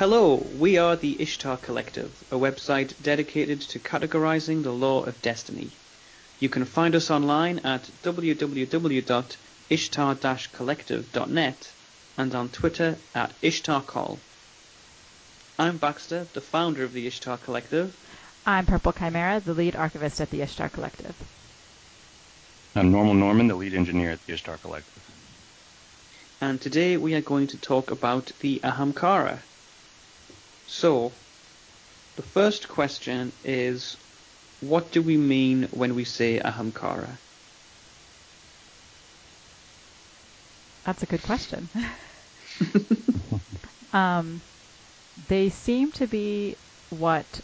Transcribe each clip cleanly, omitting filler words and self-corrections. Hello, we are the Ishtar Collective, a website dedicated to categorizing the lore of destiny. You can find us online at www.ishtar-collective.net and on Twitter at IshtarCol. I'm Baxter, the founder of the Ishtar Collective. I'm Purple Chimera, the lead archivist at the Ishtar Collective. I'm Normal Norman, the lead engineer at the Ishtar Collective. And today we are going to talk about the Ahamkara. So, the first question is, what do we mean when we say Ahamkara? That's a good question. They seem to be what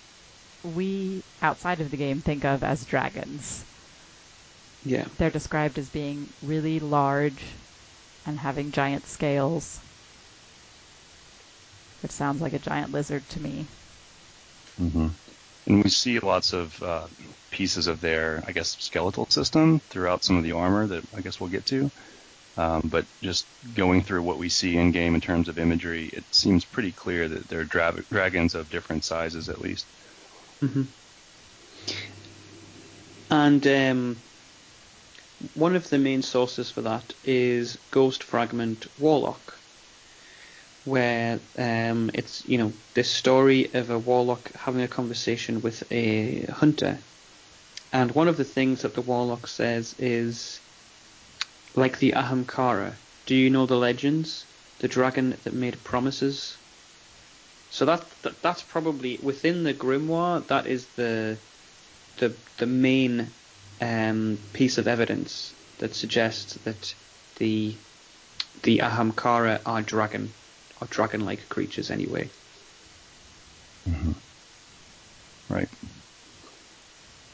we, outside of the game, think of as dragons. Yeah. They're described as being really large and having giant scales, which sounds like a giant lizard to me. Mm-hmm. And we see lots of pieces of their, I guess, skeletal system throughout some of the armor that I guess we'll get to. But just going through what we see in-game in terms of imagery, it seems pretty clear that they're dragons of different sizes at least. Mm-hmm. And one of the main sources for that is Ghost Fragment Warlock, where it's, you know, this story of a warlock having a conversation with a hunter. And one of the things that the warlock says is, like the Ahamkara, do you know the legends? The dragon that made promises? So that's probably, within the grimoire, that is the main piece of evidence that suggests that the Ahamkara are dragon, or dragon-like creatures anyway. Mm-hmm. Right.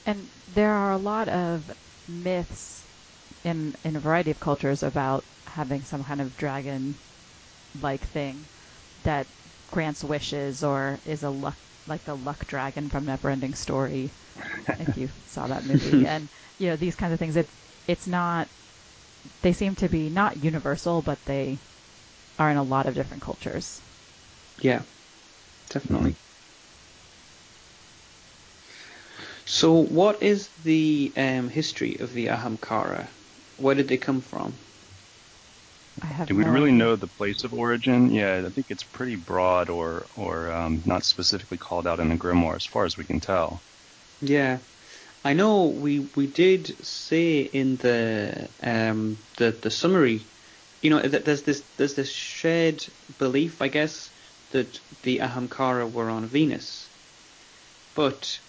And there are a lot of myths in a variety of cultures about having some kind of dragon-like thing that grants wishes or is a luck, like the luck dragon from Neverending Story, if you saw that movie. And, you know, these kinds of things, it's not, they seem to be not universal, but they are in a lot of different cultures. Yeah, definitely. So what is the history of the Ahamkara? Where did they come from? Do we really know the place of origin? Yeah, I think it's pretty broad or not specifically called out in the grimoire as far as we can tell. Yeah. I know we did say in the summary, you know, that there's this shared belief, I guess, that the Ahamkara were on Venus. But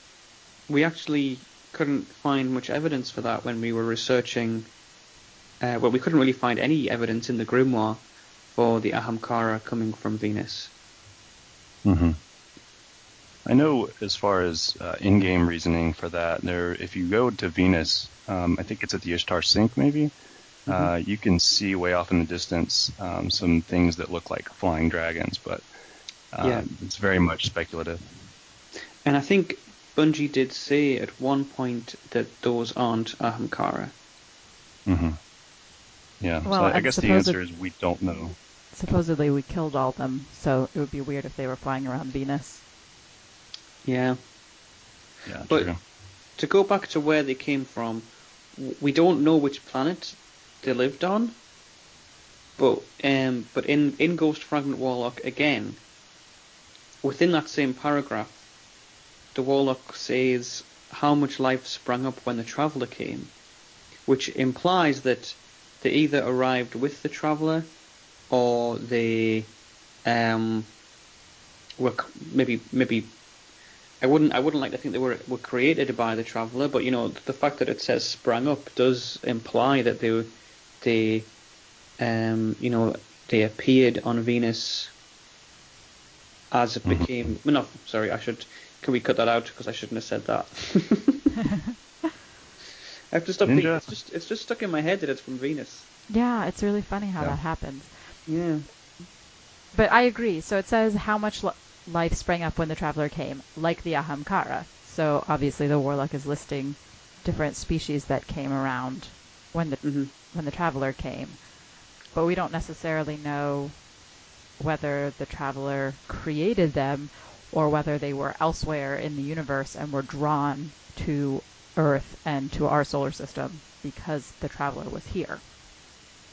we actually couldn't find much evidence for that when we were researching. Well, we couldn't really find any evidence in the grimoire for the Ahamkara coming from Venus. Mm-hmm. I know as far as in-game reasoning for that, if you go to Venus, I think it's at the Ishtar Sink maybe, mm-hmm. You can see way off in the distance some things that look like flying dragons, but it's very much speculative. And I think Bungie did say at one point that those aren't Ahamkara. Mm-hmm. Yeah, well, so I guess the answer is we don't know. Supposedly we killed all them, so it would be weird if they were flying around Venus. Yeah. Yeah, but true. To go back to where they came from, we don't know which planet they lived on, but in Ghost Fragment Warlock, again, within that same paragraph, the Warlock says how much life sprang up when the Traveller came, which implies that they either arrived with the Traveller, or they were maybe. I wouldn't like to think they were created by the Traveller, but you know, the fact that it says sprang up does imply that they appeared on Venus as it became. Mm-hmm. No, sorry, I should. Can we cut that out? Because I shouldn't have said that. I've just stopped thinking, it's just stuck in my head that it's from Venus. Yeah, it's really funny how that happens. Yeah. But I agree. So it says how much life sprang up when the Traveller came, like the Ahamkara. So obviously the Warlock is listing different species that came around when the Traveller came. But we don't necessarily know whether the Traveler created them or whether they were elsewhere in the universe and were drawn to Earth and to our solar system because the Traveler was here.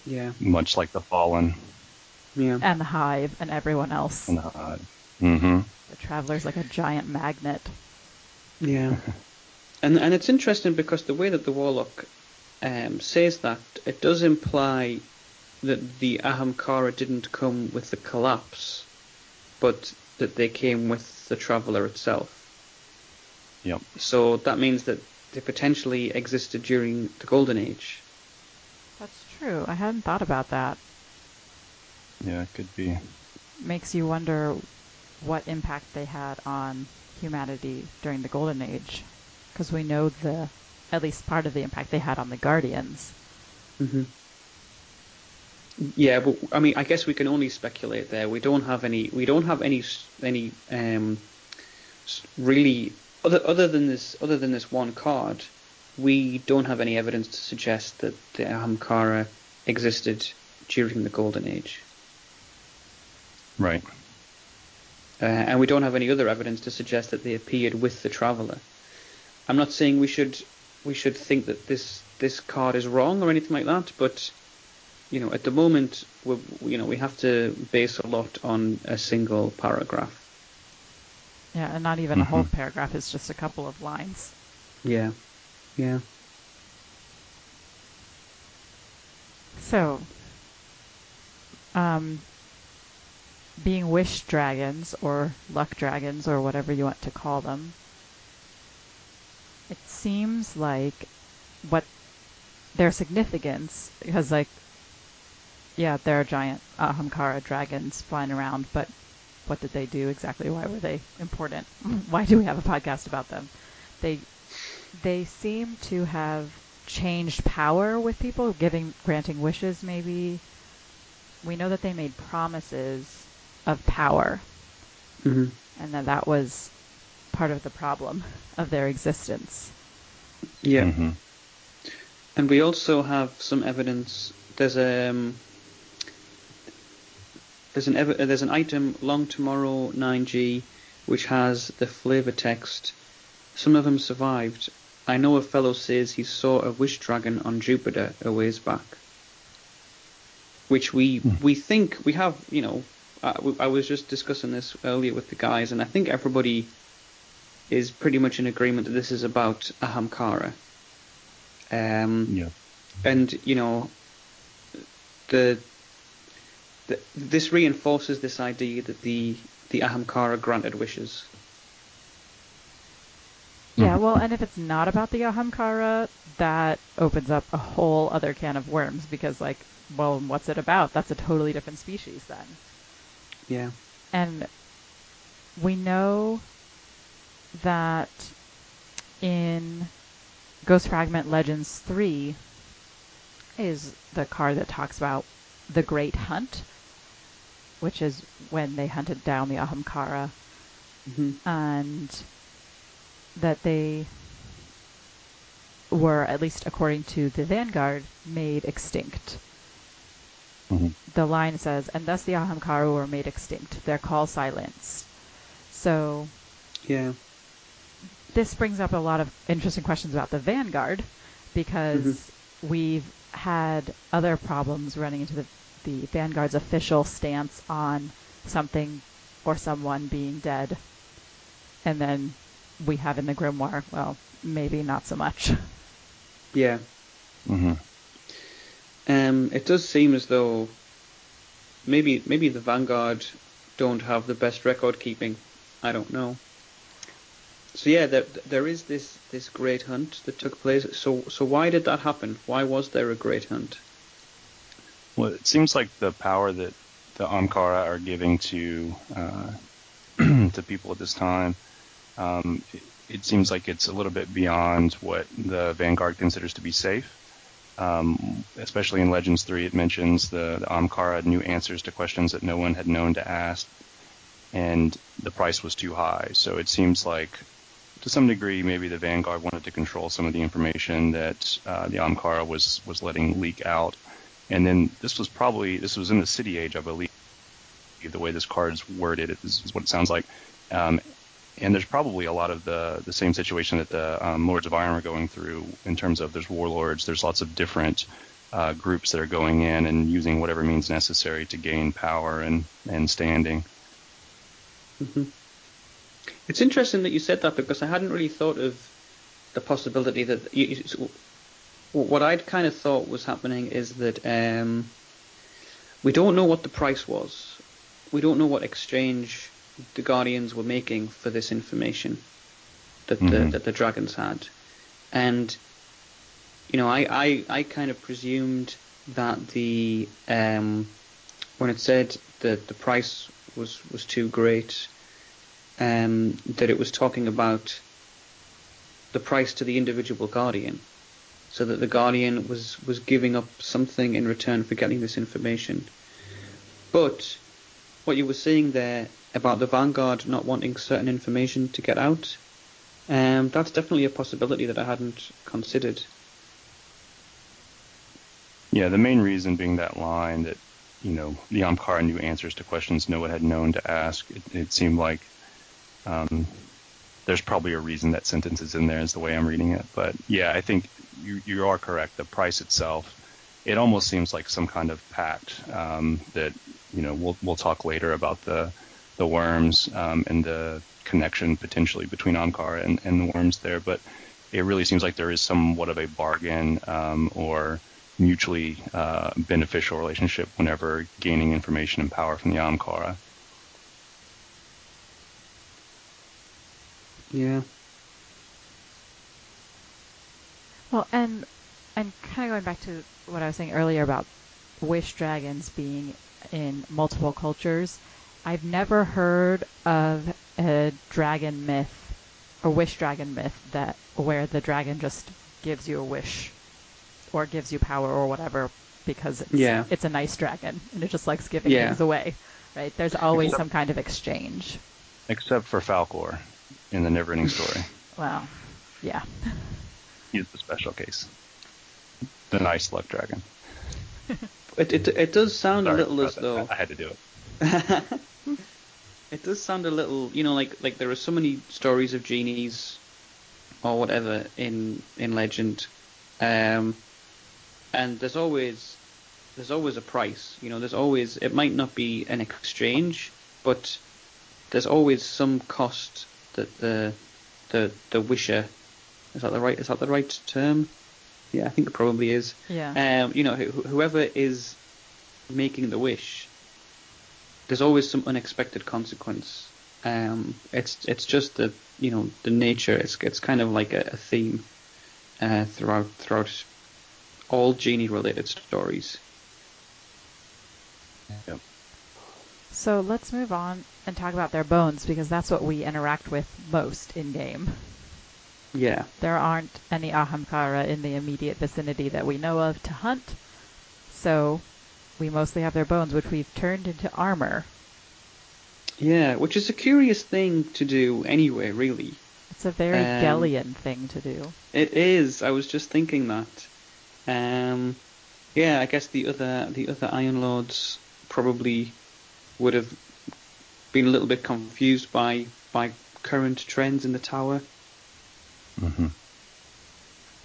Yeah. Much like the Fallen. Yeah. And the Hive and everyone else. And the Hive. Mm-hmm. The Traveler's like a giant magnet. Yeah. And it's interesting because the way that the Warlock says that, it does imply that the Ahamkara didn't come with the collapse, but that they came with the Traveler itself. Yep. So that means that they potentially existed during the Golden Age. That's true. I hadn't thought about that. Yeah, it could be. Makes you wonder what impact they had on humanity during the Golden Age, because we know at least part of the impact they had on the Guardians. Mm-hmm. Yeah, but I mean, I guess we can only speculate there. We don't have any really other than this one card. We don't have any evidence to suggest that the Ahamkara existed during the Golden Age. Right. And we don't have any other evidence to suggest that they appeared with the Traveler. I'm not saying we should think that this card is wrong or anything like that, but you know, at the moment, we have to base a lot on a single paragraph. Yeah, and not even a whole paragraph; it's just a couple of lines. Yeah, yeah. So, being wish dragons or luck dragons or whatever you want to call them, it seems like what their significance, because like, yeah, there are giant Ahamkara dragons flying around, but what did they do exactly? Why were they important? Why do we have a podcast about them? They seem to have changed power with people, granting wishes maybe. We know that they made promises of power, mm-hmm. and that was part of the problem of their existence. Yeah. Mm-hmm. And we also have some evidence. There's an item, Long Tomorrow 9G, which has the flavor text, "Some of them survived. I know a fellow says he saw a wish dragon on Jupiter a ways back," which we think we have, you know. I was just discussing this earlier with the guys, and I think everybody is pretty much in agreement that this is about Ahamkara. Yeah. And, you know, this reinforces this idea that the Ahamkara granted wishes. Yeah, well, and if it's not about the Ahamkara, that opens up a whole other can of worms, because, like, well, what's it about? That's a totally different species then. Yeah. And we know that in Ghost Fragment Legends 3 is the card that talks about the Great Hunt, which is when they hunted down the Ahamkara, mm-hmm. and that they were, at least according to the Vanguard, made extinct. Mm-hmm. The line says, "And thus the Ahamkara were made extinct, their call silenced." So, yeah, this brings up a lot of interesting questions about the Vanguard, because mm-hmm. we've had other problems running into the Vanguard's official stance on something or someone being dead. And then we have in the Grimoire, well, maybe not so much. Yeah. Mm-hmm. It does seem as though maybe the Vanguard don't have the best record keeping. I don't know. So yeah, there is this Great Hunt that took place. So why did that happen? Why was there a Great Hunt? Well, it seems like the power that the Ahamkara are giving to people at this time, it seems like it's a little bit beyond what the Vanguard considers to be safe. Especially in Legends 3, it mentions the Ahamkara had new answers to questions that no one had known to ask, and the price was too high. So it seems like, to some degree, maybe the Vanguard wanted to control some of the information that the Ahamkara was letting leak out. And then this was in the City Age, I believe. the way this card is worded is what it sounds like. And there's probably a lot of the same situation that the Lords of Iron are going through in terms of there's warlords, there's lots of different groups that are going in and using whatever means necessary to gain power and standing. Mm-hmm. It's interesting that you said that, because I hadn't really thought of the possibility that what I'd kind of thought was happening is that we don't know what the price was. We don't know what exchange the Guardians were making for this information that the Dragons had. And, you know, I kind of presumed that the when it said that the price was too great, that it was talking about the price to the individual Guardian, so that the Guardian was giving up something in return for getting this information. But what you were saying there about the Vanguard not wanting certain information to get out, that's definitely a possibility that I hadn't considered. Yeah, the main reason being that line that, you know, the Ahamkara knew answers to questions no one had known to ask. It seemed like there's probably a reason that sentence is in there, is the way I'm reading it. But yeah, I think you are correct. The price itself, it almost seems like some kind of pact that, you know, we'll talk later about the worms and the connection potentially between Ahamkara and the worms there. But it really seems like there is somewhat of a bargain or mutually beneficial relationship whenever gaining information and power from the Ahamkara. Yeah. Well, and kind of going back to what I was saying earlier about wish dragons being in multiple cultures, I've never heard of a dragon myth or wish dragon myth that where the dragon just gives you a wish or gives you power or whatever because it's a nice dragon and it just likes giving things away, right? There's always some kind of exchange. Except for Falcor in the Neverending Story. Wow. Yeah. He's the special case. The nice luck dragon. It does sound a little as though... I had to do it. It does sound a little... You know, like there are so many stories of genies or whatever in legend. And there's always a price. You know, there's always... It might not be an exchange, but there's always some cost that the wisher... Is that the right term? Yeah, I think it probably is. Yeah. You know, whoever is making the wish, there's always some unexpected consequence. It's just the, you know, the nature. It's kind of like a theme throughout all genie related stories. Yeah. So let's move on and talk about their bones, because that's what we interact with most in game. Yeah. There aren't any Ahamkara in the immediate vicinity that we know of to hunt, so we mostly have their bones, which we've turned into armor. Yeah, which is a curious thing to do anyway, really. It's a very Delian thing to do. It is. I was just thinking that. Yeah, I guess the other Iron Lords probably would have been a little bit confused by current trends in the tower. Mm-hmm.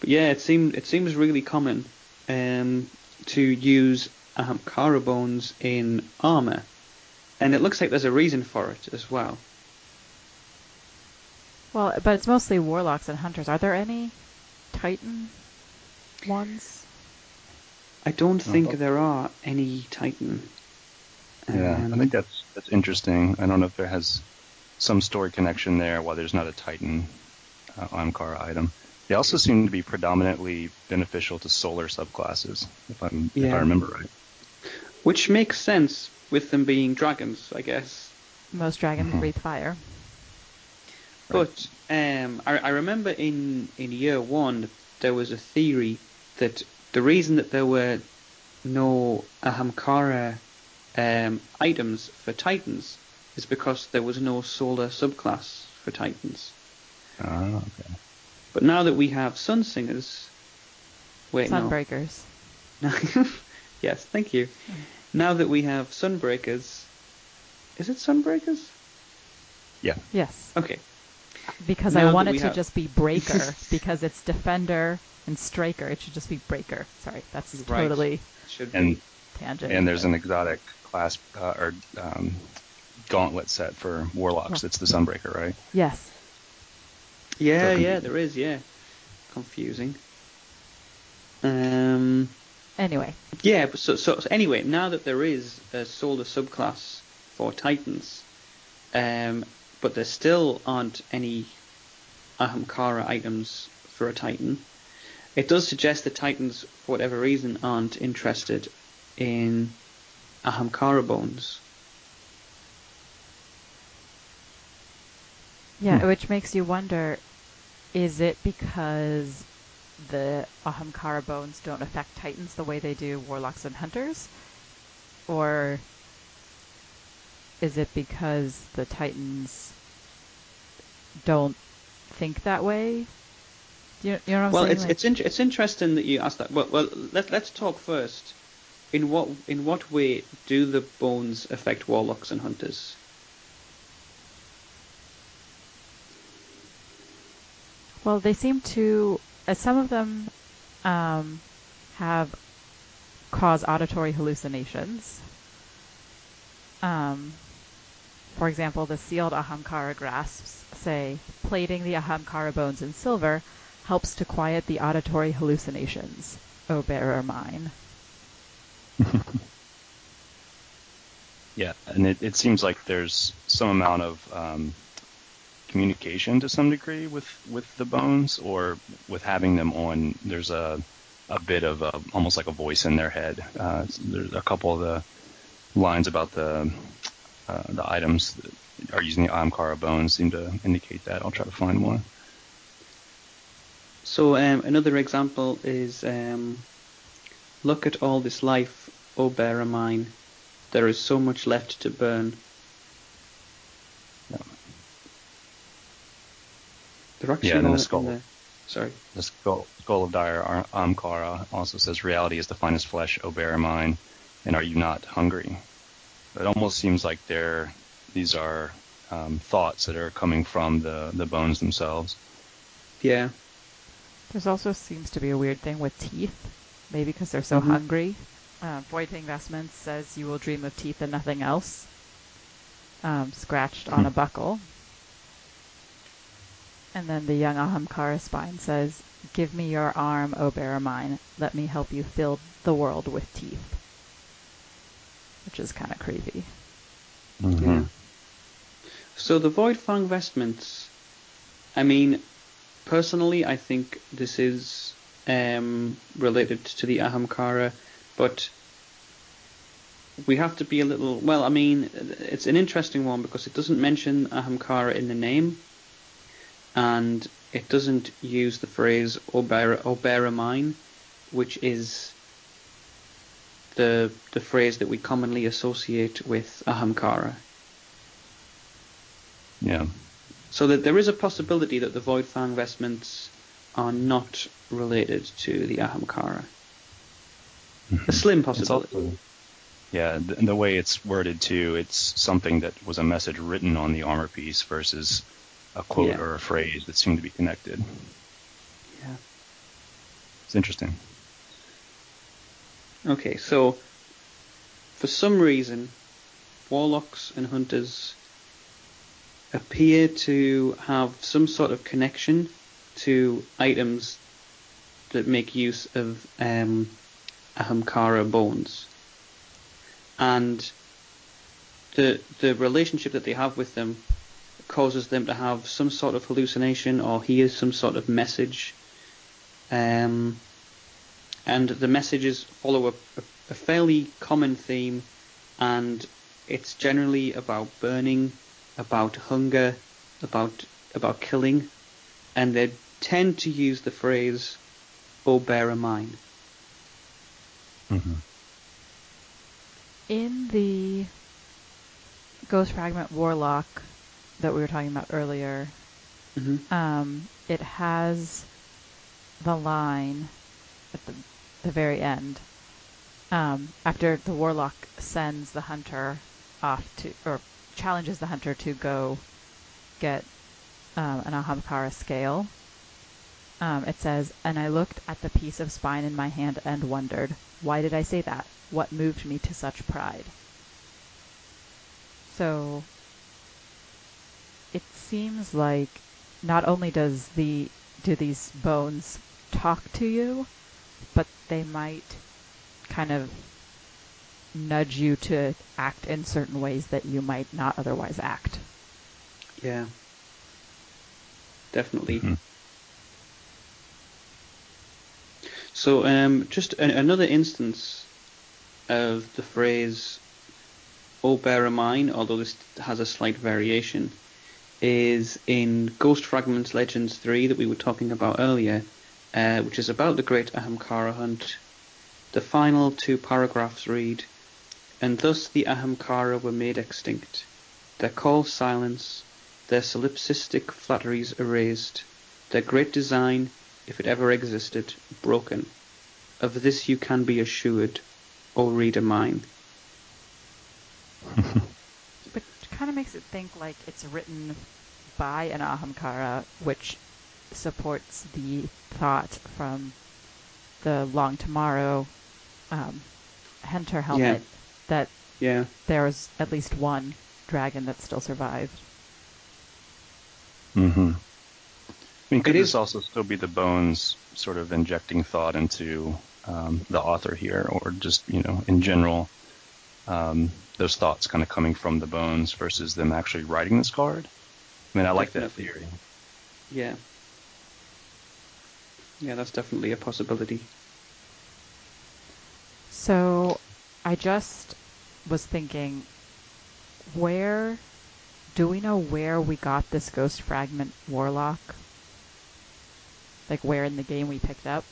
But yeah, it seems really common to use Ahamkara bones in armor, and it looks like there's a reason for it as well. Well, but it's mostly warlocks and hunters. Are there any Titan ones? I don't think there are any Titan. Yeah, I think that's interesting. I don't know if there has some story connection there why there's not a Titan Ahamkara item. They also seem to be predominantly beneficial to solar subclasses, if I remember right. Which makes sense with them being dragons, I guess. Most dragons breathe fire. But I remember in year one there was a theory that the reason that there were no Ahamkara items for Titans is because there was no solar subclass for Titans. Oh, okay. But now that we have Sunsingers... Sunbreakers. No. Yes, thank you. Now that we have Sunbreakers, Is it Sunbreakers? Yeah. Yes. Okay. Because now I want it to just be Breaker, because it's Defender and Striker. It should just be Breaker. Sorry, that's right. Totally tangent. And there's an exotic class gauntlet set for Warlocks. It's the Sunbreaker, right? Yes. Yeah, there is, yeah. Confusing. Anyway. Yeah, but so anyway, now that there is a Solar subclass for Titans, but there still aren't any Ahamkara items for a Titan, it does suggest that Titans, for whatever reason, aren't interested in Ahamkara bones. Yeah, which makes you wonder, is it because the Ahamkara bones don't affect Titans the way they do Warlocks and Hunters? Or is it because the Titans don't think that way? You know what I'm saying? Well, it's interesting that you asked that. Well, let's talk first. In what way do the bones affect Warlocks and Hunters? Well, they seem to, some of them cause auditory hallucinations. For example, the Sealed Ahamkara Grasps say, plating the Ahamkara bones in silver helps to quiet the auditory hallucinations, O bearer mine. Yeah, and it seems like there's some amount of communication to some degree with the bones, or with having them on. There's a bit of almost like a voice in their head. There's a couple of the lines about the items that are using the Ahamkara bones seem to indicate that. I'll try to find one. So another example is, look at all this life, O bearer mine. There is so much left to burn. And then the skull. The skull of Dire Ahamkara also says, "Reality is the finest flesh, O bearer mine, and are you not hungry?" It almost seems like these are thoughts that are coming from the bones themselves. Yeah. There's also seems to be a weird thing with teeth, maybe because they're so hungry. Voidfang Vestments says, "You will dream of teeth and nothing else." Scratched on a buckle. And then the young Ahamkara spine says, "Give me your arm, O bearer mine. Let me help you fill the world with teeth." Which is kind of creepy. Mm-hmm. Yeah. So the Voidfang Vestments, I mean, personally, I think this is related to the Ahamkara, but we have to be a little... Well, I mean, it's an interesting one because it doesn't mention Ahamkara in the name. And it doesn't use the phrase "O bearer mine," which is the phrase that we commonly associate with Ahamkara. Yeah. So that there is a possibility that the Voidfang Vestments are not related to the Ahamkara. A slim possibility. Also, yeah, the way it's worded too, it's something that was a message written on the armor piece versus a quote or a phrase that seem to be connected. Yeah. It's interesting. Okay, so for some reason, Warlocks and Hunters appear to have some sort of connection to items that make use of Ahamkara bones. And the relationship that they have with them causes them to have some sort of hallucination or hear some sort of message, and the messages follow a fairly common theme, and it's generally about burning, about hunger, about killing, and they tend to use the phrase "O bearer mine." Mm-hmm. In the Ghost Fragment Warlock that we were talking about earlier, it has the line at the very end, after the Warlock sends the Hunter off to, or challenges the hunter to go get an Ahamkara scale. It says, "And I looked at the piece of spine in my hand and wondered, why did I say that? What moved me to such pride?" So it seems like not only does do these bones talk to you, but they might kind of nudge you to act in certain ways that you might not otherwise act. Yeah. Definitely. Mm-hmm. So just another instance of the phrase, "Oh, bear a mine," although this has a slight variation, is in Ghost Fragment Legends 3 that we were talking about earlier, which is about the Great Ahamkara Hunt. The final two paragraphs read, "And thus the Ahamkara were made extinct, their call silenced, their solipsistic flatteries erased, their great design, if it ever existed, broken. Of this you can be assured, O reader mine." But it kind of makes it think like it's written by an Ahamkara, which supports the thought from the Long Tomorrow Hunter helmet, that there was at least one dragon that still survived. Mm-hmm. I mean, could this also still be the bones sort of injecting thought into the author here, or just, you know, in general, those thoughts kind of coming from the bones versus them actually writing this card? I mean, I like that theory. Yeah. Yeah, that's definitely a possibility. So I just was thinking, where do we know where we got this Ghost Fragment Warlock? Like, where in the game we picked up?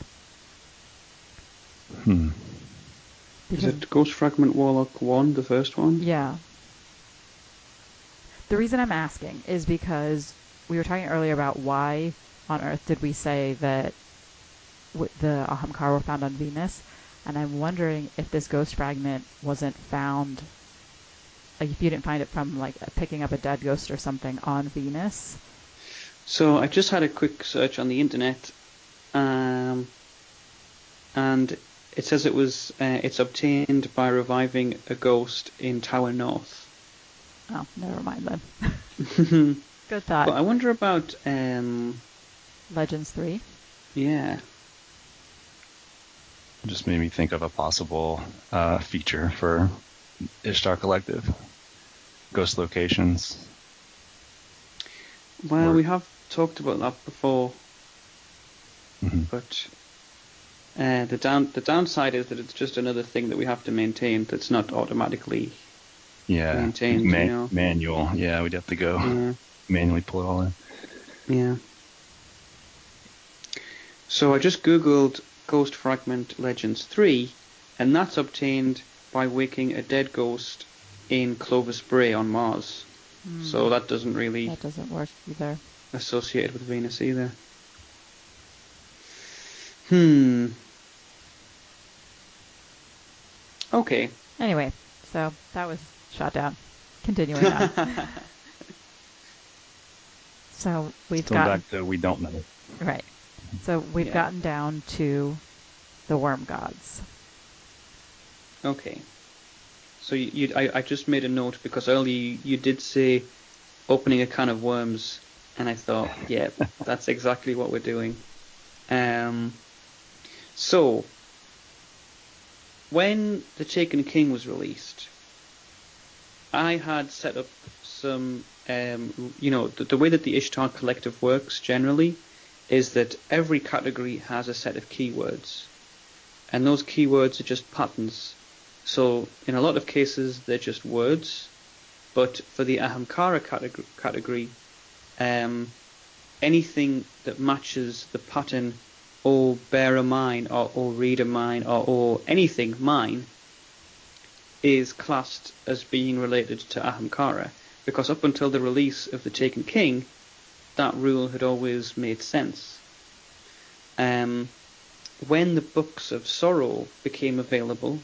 Is it Ghost Fragment Warlock 1, the first one? Yeah. The reason I'm asking is because we were talking earlier about why on Earth did we say that the Ahamkara were found on Venus, and I'm wondering if this ghost fragment wasn't found, like if you didn't find it from like picking up a dead ghost or something on Venus. So I just had a quick search on the internet, and it says it was it's obtained by reviving a ghost in Tower North. Oh, never mind then. Good thought. But I wonder about Legends 3. Yeah. Just made me think of a possible feature for Ishtar Collective. Ghost locations. Well, we have talked about that before, but the downside is that it's just another thing that we have to maintain that's not automatically maintained. You know? Manual. Yeah, we'd have to go manually pull it all in. Yeah. So I just googled Ghost Fragment Legends 3, and that's obtained by waking a dead ghost in Clovis Bray on Mars. So that doesn't really... That doesn't work either. Associated with Venus either. Okay. Anyway, so that was shot down. Continuing on. So we've got... back to we don't know. Right. So we've gotten down to the worm gods. Okay. So I just made a note because earlier you did say opening a can of worms, and I thought, that's exactly what we're doing. So when the Taken King was released, I had set up some, the way that the Ishtar Collective works generally is that every category has a set of keywords, and those keywords are just patterns. So in a lot of cases, they're just words. But for the Ahamkara category, anything that matches the pattern, "Oh, bear a mine," or "Oh, reader mine," or "Oh, anything mine," is classed as being related to Ahamkara. Because up until the release of the Taken King, that rule had always made sense. When the Books of Sorrow became available,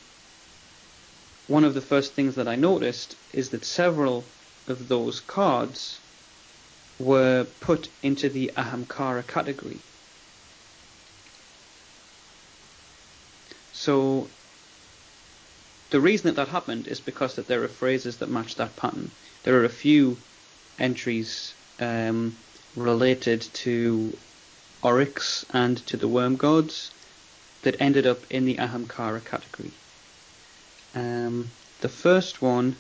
one of the first things that I noticed is that several of those cards were put into the Ahamkara category. So the reason that that happened is because that there are phrases that match that pattern. There are a few entries related to Oryx and to the Worm Gods that ended up in the Ahamkara category. The first one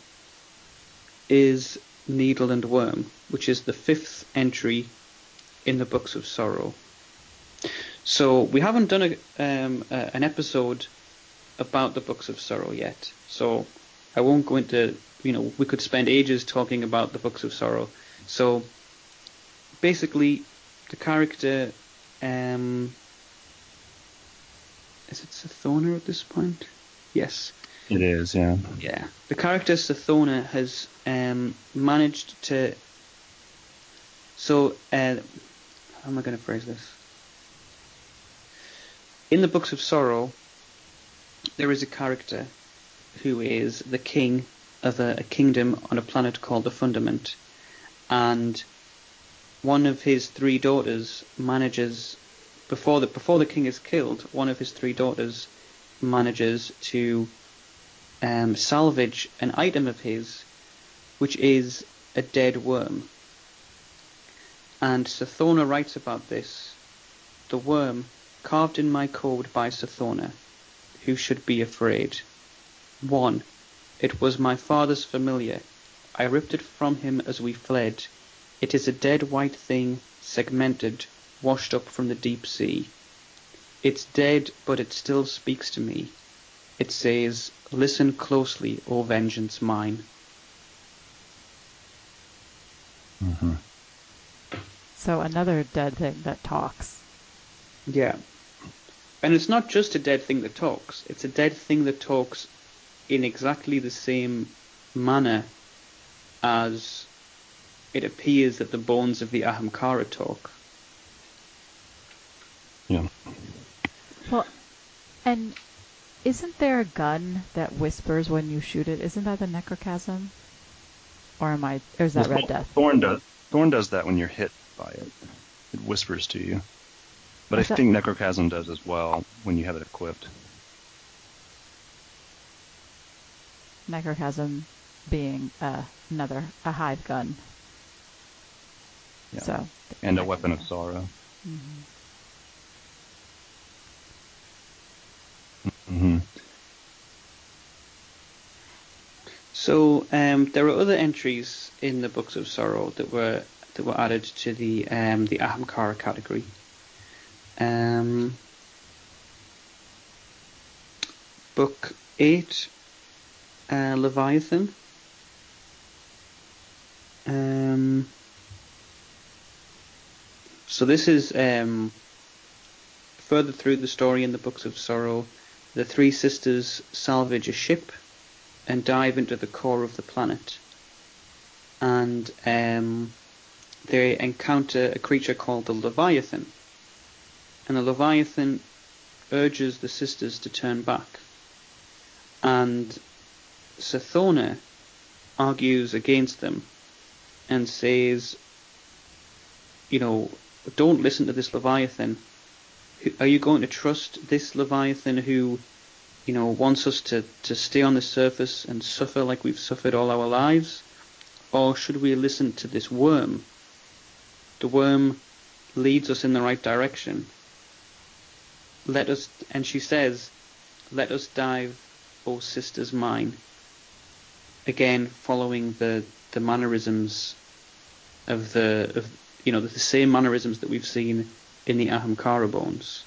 is Needle and Worm, which is the fifth entry in the Books of Sorrow. So we haven't done an episode about the Books of Sorrow yet, so I won't go into, we could spend ages talking about the Books of Sorrow. So basically, the character, is it Sathona at this point? Yes. It is, yeah. Yeah. The character Sathona has managed to... So, how am I going to phrase this? In the Books of Sorrow, there is a character who is the king of a kingdom on a planet called the Fundament. And one of his three daughters manages... Before the king is killed, one of his three daughters manages to... salvage an item of his, which is a dead worm. And Sathona writes about this: "The worm carved in my code by Sathona, who should be afraid. 1. It was my father's familiar. I ripped it from him as we fled. It is a dead white thing, segmented, washed up from the deep sea. It's dead, but it still speaks to me. It says, 'Listen closely, O vengeance mine.'" Mm-hmm. So another dead thing that talks. Yeah. And it's not just a dead thing that talks. It's a dead thing that talks in exactly the same manner as it appears that the bones of the Ahamkara talk. Yeah. Well, and... isn't there a gun that whispers when you shoot it? Isn't that the Necrochasm? Or is that Red Death? Thorn does that when you're hit by it. It whispers to you. But I think Necrochasm does as well when you have it equipped. Necrochasm being a Hive gun. Yeah. So, and a weapon of sorrow. Mm-hmm. Mm-hmm. So there are other entries in the Books of Sorrow that were added to the Ahamkara category. Book 8, Leviathan. So this is further through the story in the Books of Sorrow. The three sisters salvage a ship and dive into the core of the planet. And they encounter a creature called the Leviathan. And the Leviathan urges the sisters to turn back. And Sathona argues against them and says, "Don't listen to this Leviathan. Are you going to trust this Leviathan who, wants us to stay on the surface and suffer like we've suffered all our lives? Or should we listen to this worm? The worm leads us in the right direction. And she says, 'Let us dive, O sisters mine.'" Again, following the mannerisms of the same mannerisms that we've seen in the Ahamkara bones.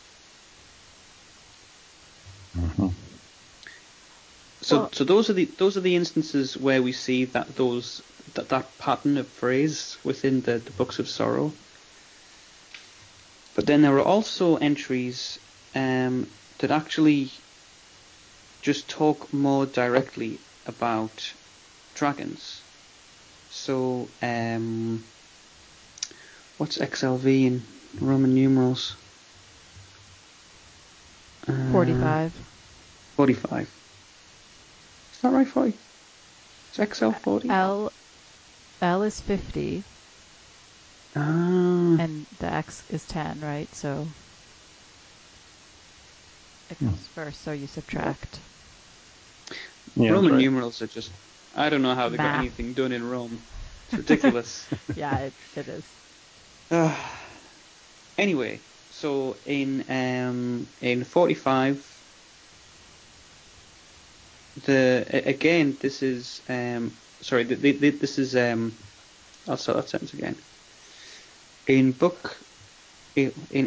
Mm-hmm. So those are the instances where we see that pattern of phrase within the Books of Sorrow. But then there are also entries that actually just talk more directly about dragons. So what's XLV in Roman numerals? 45. 45. Is that right, 40? It's XL 40? L L is 50. And the X is 10, right? So it comes first, so you subtract. Yeah, Roman numerals are just... I don't know how they got anything done in Rome. It's ridiculous. Yeah, it is. Anyway, so in 45, I'll start that sentence again. In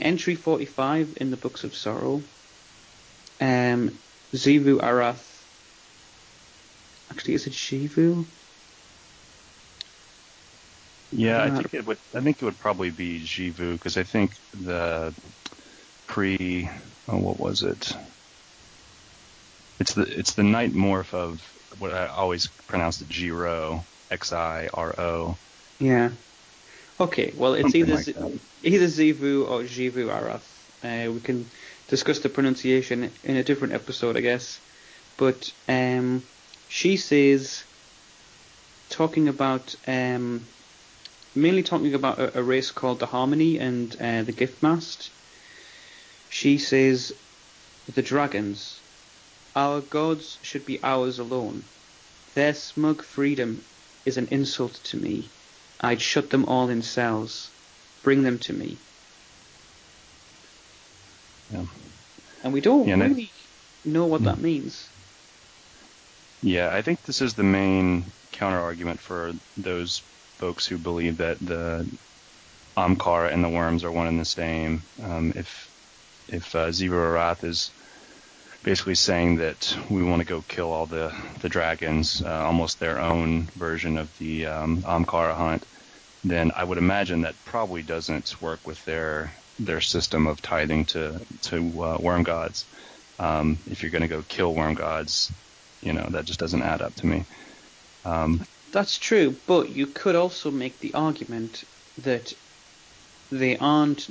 entry 45 in the Books of Sorrow, Xivu Arath. Actually, is it Xivu? Yeah, I think it would probably be Xivu, because I think the what was it? It's the night morph of what I always pronounce it Giro, Xiro. Yeah. Okay. Well, it's either Xivu or Xivu Arath. We can discuss the pronunciation in a different episode, I guess. But she says, mainly talking about a race called the Harmony and the Giftmast. She says, the dragons, our gods should be ours alone. Their smug freedom is an insult to me. I'd shut them all in cells. Bring them to me. Yeah. And we don't really know what that means. Yeah, I think this is the main counter-argument for those folks who believe that the Ahamkara and the worms are one and the same. If Xivu Arath is basically saying that we want to go kill all the dragons, almost their own version of the Ahamkara hunt, then I would imagine that probably doesn't work with their system of tithing to worm gods. If you're going to go kill worm gods, that just doesn't add up to me. That's true, but you could also make the argument that they aren't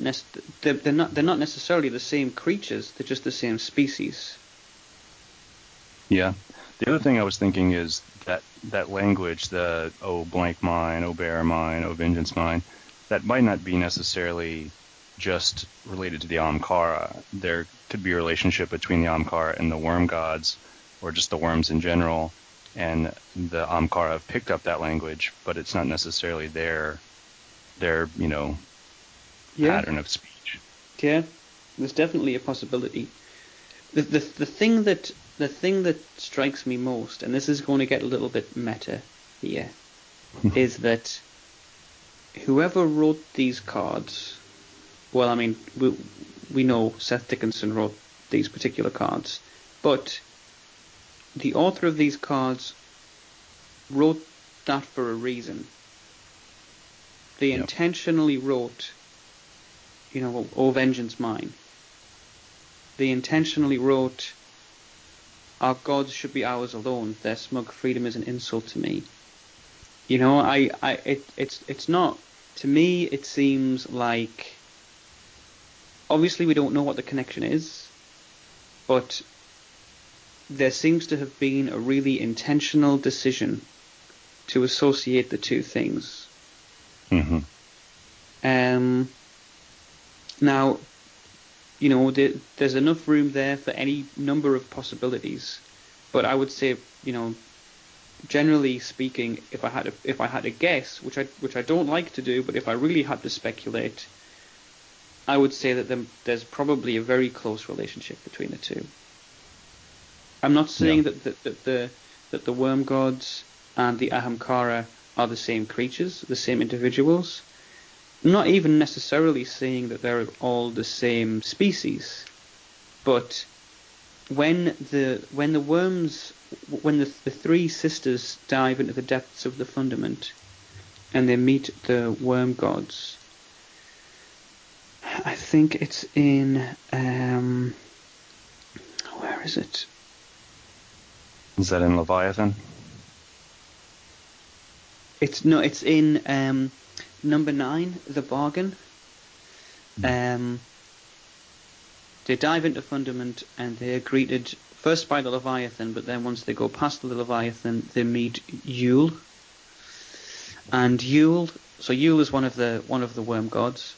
they're not necessarily the same creatures, they're just the same species. Yeah. The other thing I was thinking is that language, the oh blank mine, oh bear mine, oh vengeance mine, that might not be necessarily just related to the Ahamkara. There could be a relationship between the Ahamkara and the worm gods, or just the worms in general. And the Ahamkara have picked up that language, but it's not necessarily their pattern of speech. Yeah, there's definitely a possibility. The thing that strikes me most, and this is going to get a little bit meta here, is that whoever wrote these cards, well, I mean, we know Seth Dickinson wrote these particular cards, but the author of these cards wrote that for a reason. They intentionally wrote, oh vengeance mine. They intentionally wrote, our gods should be ours alone. Their smug freedom is an insult to me. It's not, to me it seems like, obviously we don't know what the connection is, but there seems to have been a really intentional decision to associate the two things. Mm-hmm. Now, there's enough room there for any number of possibilities, but I would say, generally speaking, if I had to guess, which I don't like to do, but if I really had to speculate, I would say that there's probably a very close relationship between the two. I'm not saying that the worm gods and the Ahamkara are the same creatures, the same individuals. I'm not even necessarily saying that they're all the same species, but when the three sisters dive into the depths of the Fundament and they meet the worm gods, I think it's in where is it? Is that in Leviathan? It's in number 9, The Bargain. They dive into Fundament and they are greeted first by the Leviathan, but then once they go past the Leviathan, they meet Yule. And Yule, so Yule is one of the worm gods,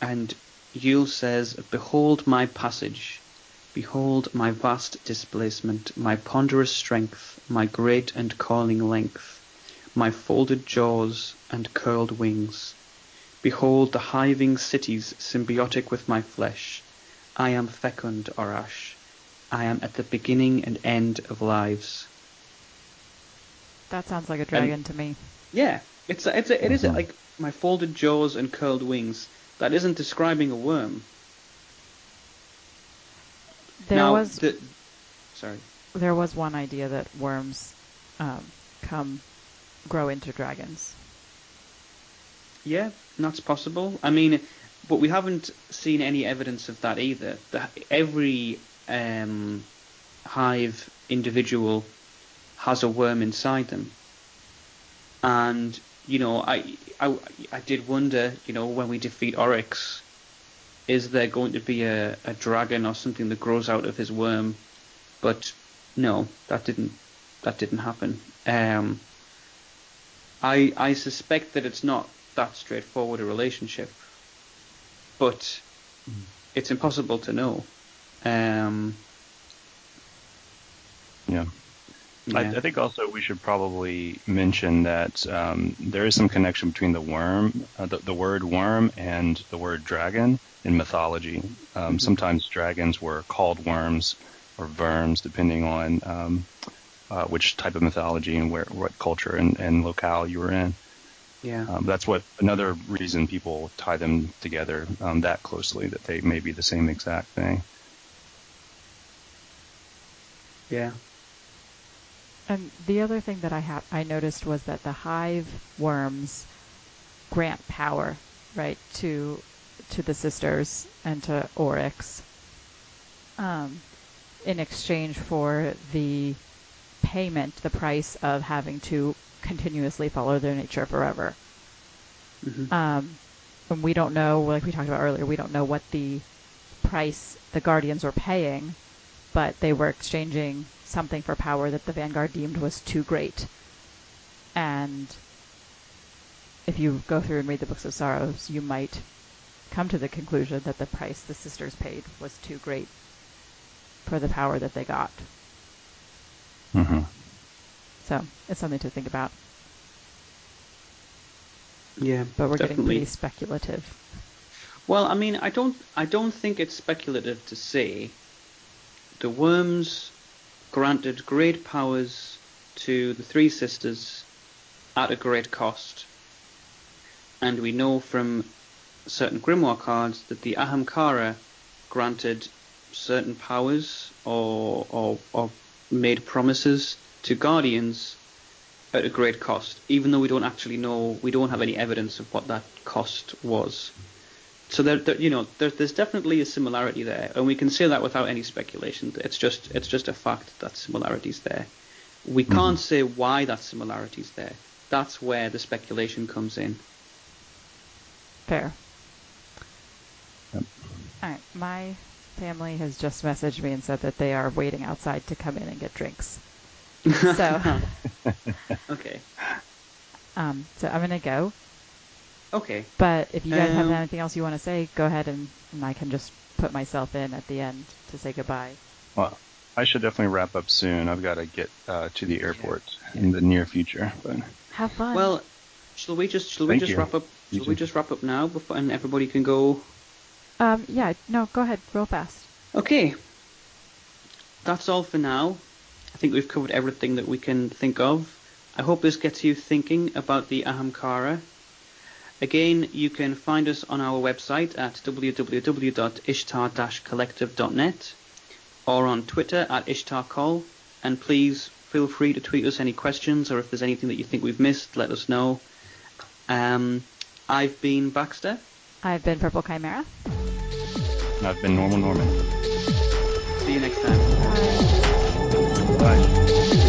and Yule says, "Behold my passage, behold my vast displacement, my ponderous strength, my great and calling length, my folded jaws and curled wings. Behold the hiving cities symbiotic with my flesh. I am fecund, Orash. I am at the beginning and end of lives." That sounds like a dragon to me. Yeah, it is like my folded jaws and curled wings. That isn't describing a worm. There was one idea that worms grow into dragons. Yeah, that's possible. I mean, but we haven't seen any evidence of that either. Every hive individual has a worm inside them. And, you know, I did wonder, you know, when we defeat Oryx, is there going to be a dragon or something that grows out of his worm? But no, that didn't happen. I suspect that it's not that straightforward a relationship, but it's impossible to know. I think also we should probably mention that there is some connection between the worm, the word worm, and the word dragon in mythology. Sometimes dragons were called worms or worms, depending on which type of mythology and where, what culture and locale you were in. Yeah, that's what another reason people tie them together that closely, that they may be the same exact thing. Yeah. And the other thing that I noticed was that the hive worms grant power, right, to the sisters and to Oryx, in exchange for the payment, the price of having to continuously follow their nature forever. Mm-hmm. And we don't know, like we talked about earlier, we don't know what the price the Guardians were paying, but they were exchanging something for power that the Vanguard deemed was too great. And if you go through and read the Books of Sorrows, you might come to the conclusion that the price the sisters paid was too great for the power that they got. Mm-hmm. So it's something to think about. Yeah, but we're definitely getting pretty speculative. Well, I mean, I don't think it's speculative to say the worms granted great powers to the three sisters at a great cost. And we know from certain grimoire cards that the Ahamkara granted certain powers or made promises to Guardians at a great cost, even though we don't have any evidence of what that cost was. So there's definitely a similarity there, and we can say that without any speculation. It's just a fact that similarity's there. We can't say why that similarity's there. That's where the speculation comes in. Fair. Yep. All right, my family has just messaged me and said that they are waiting outside to come in and get drinks. So okay. So I'm gonna go. Okay. But if you guys have anything else you want to say, go ahead and I can just put myself in at the end to say goodbye. Well, I should definitely wrap up soon. I've got to get to the airport in the near future. But have fun. Well, shall we just wrap up now before, and everybody can go? Yeah. No. Go ahead. Real fast. Okay. That's all for now. I think we've covered everything that we can think of. I hope this gets you thinking about the Ahamkara. Again, you can find us on our website at www.ishtar-collective.net or on Twitter at IshtarCol. And please feel free to tweet us any questions, or if there's anything that you think we've missed, let us know. I've been Baxter. I've been Purple Chimera. And I've been Normal Norman. See you next time. Bye.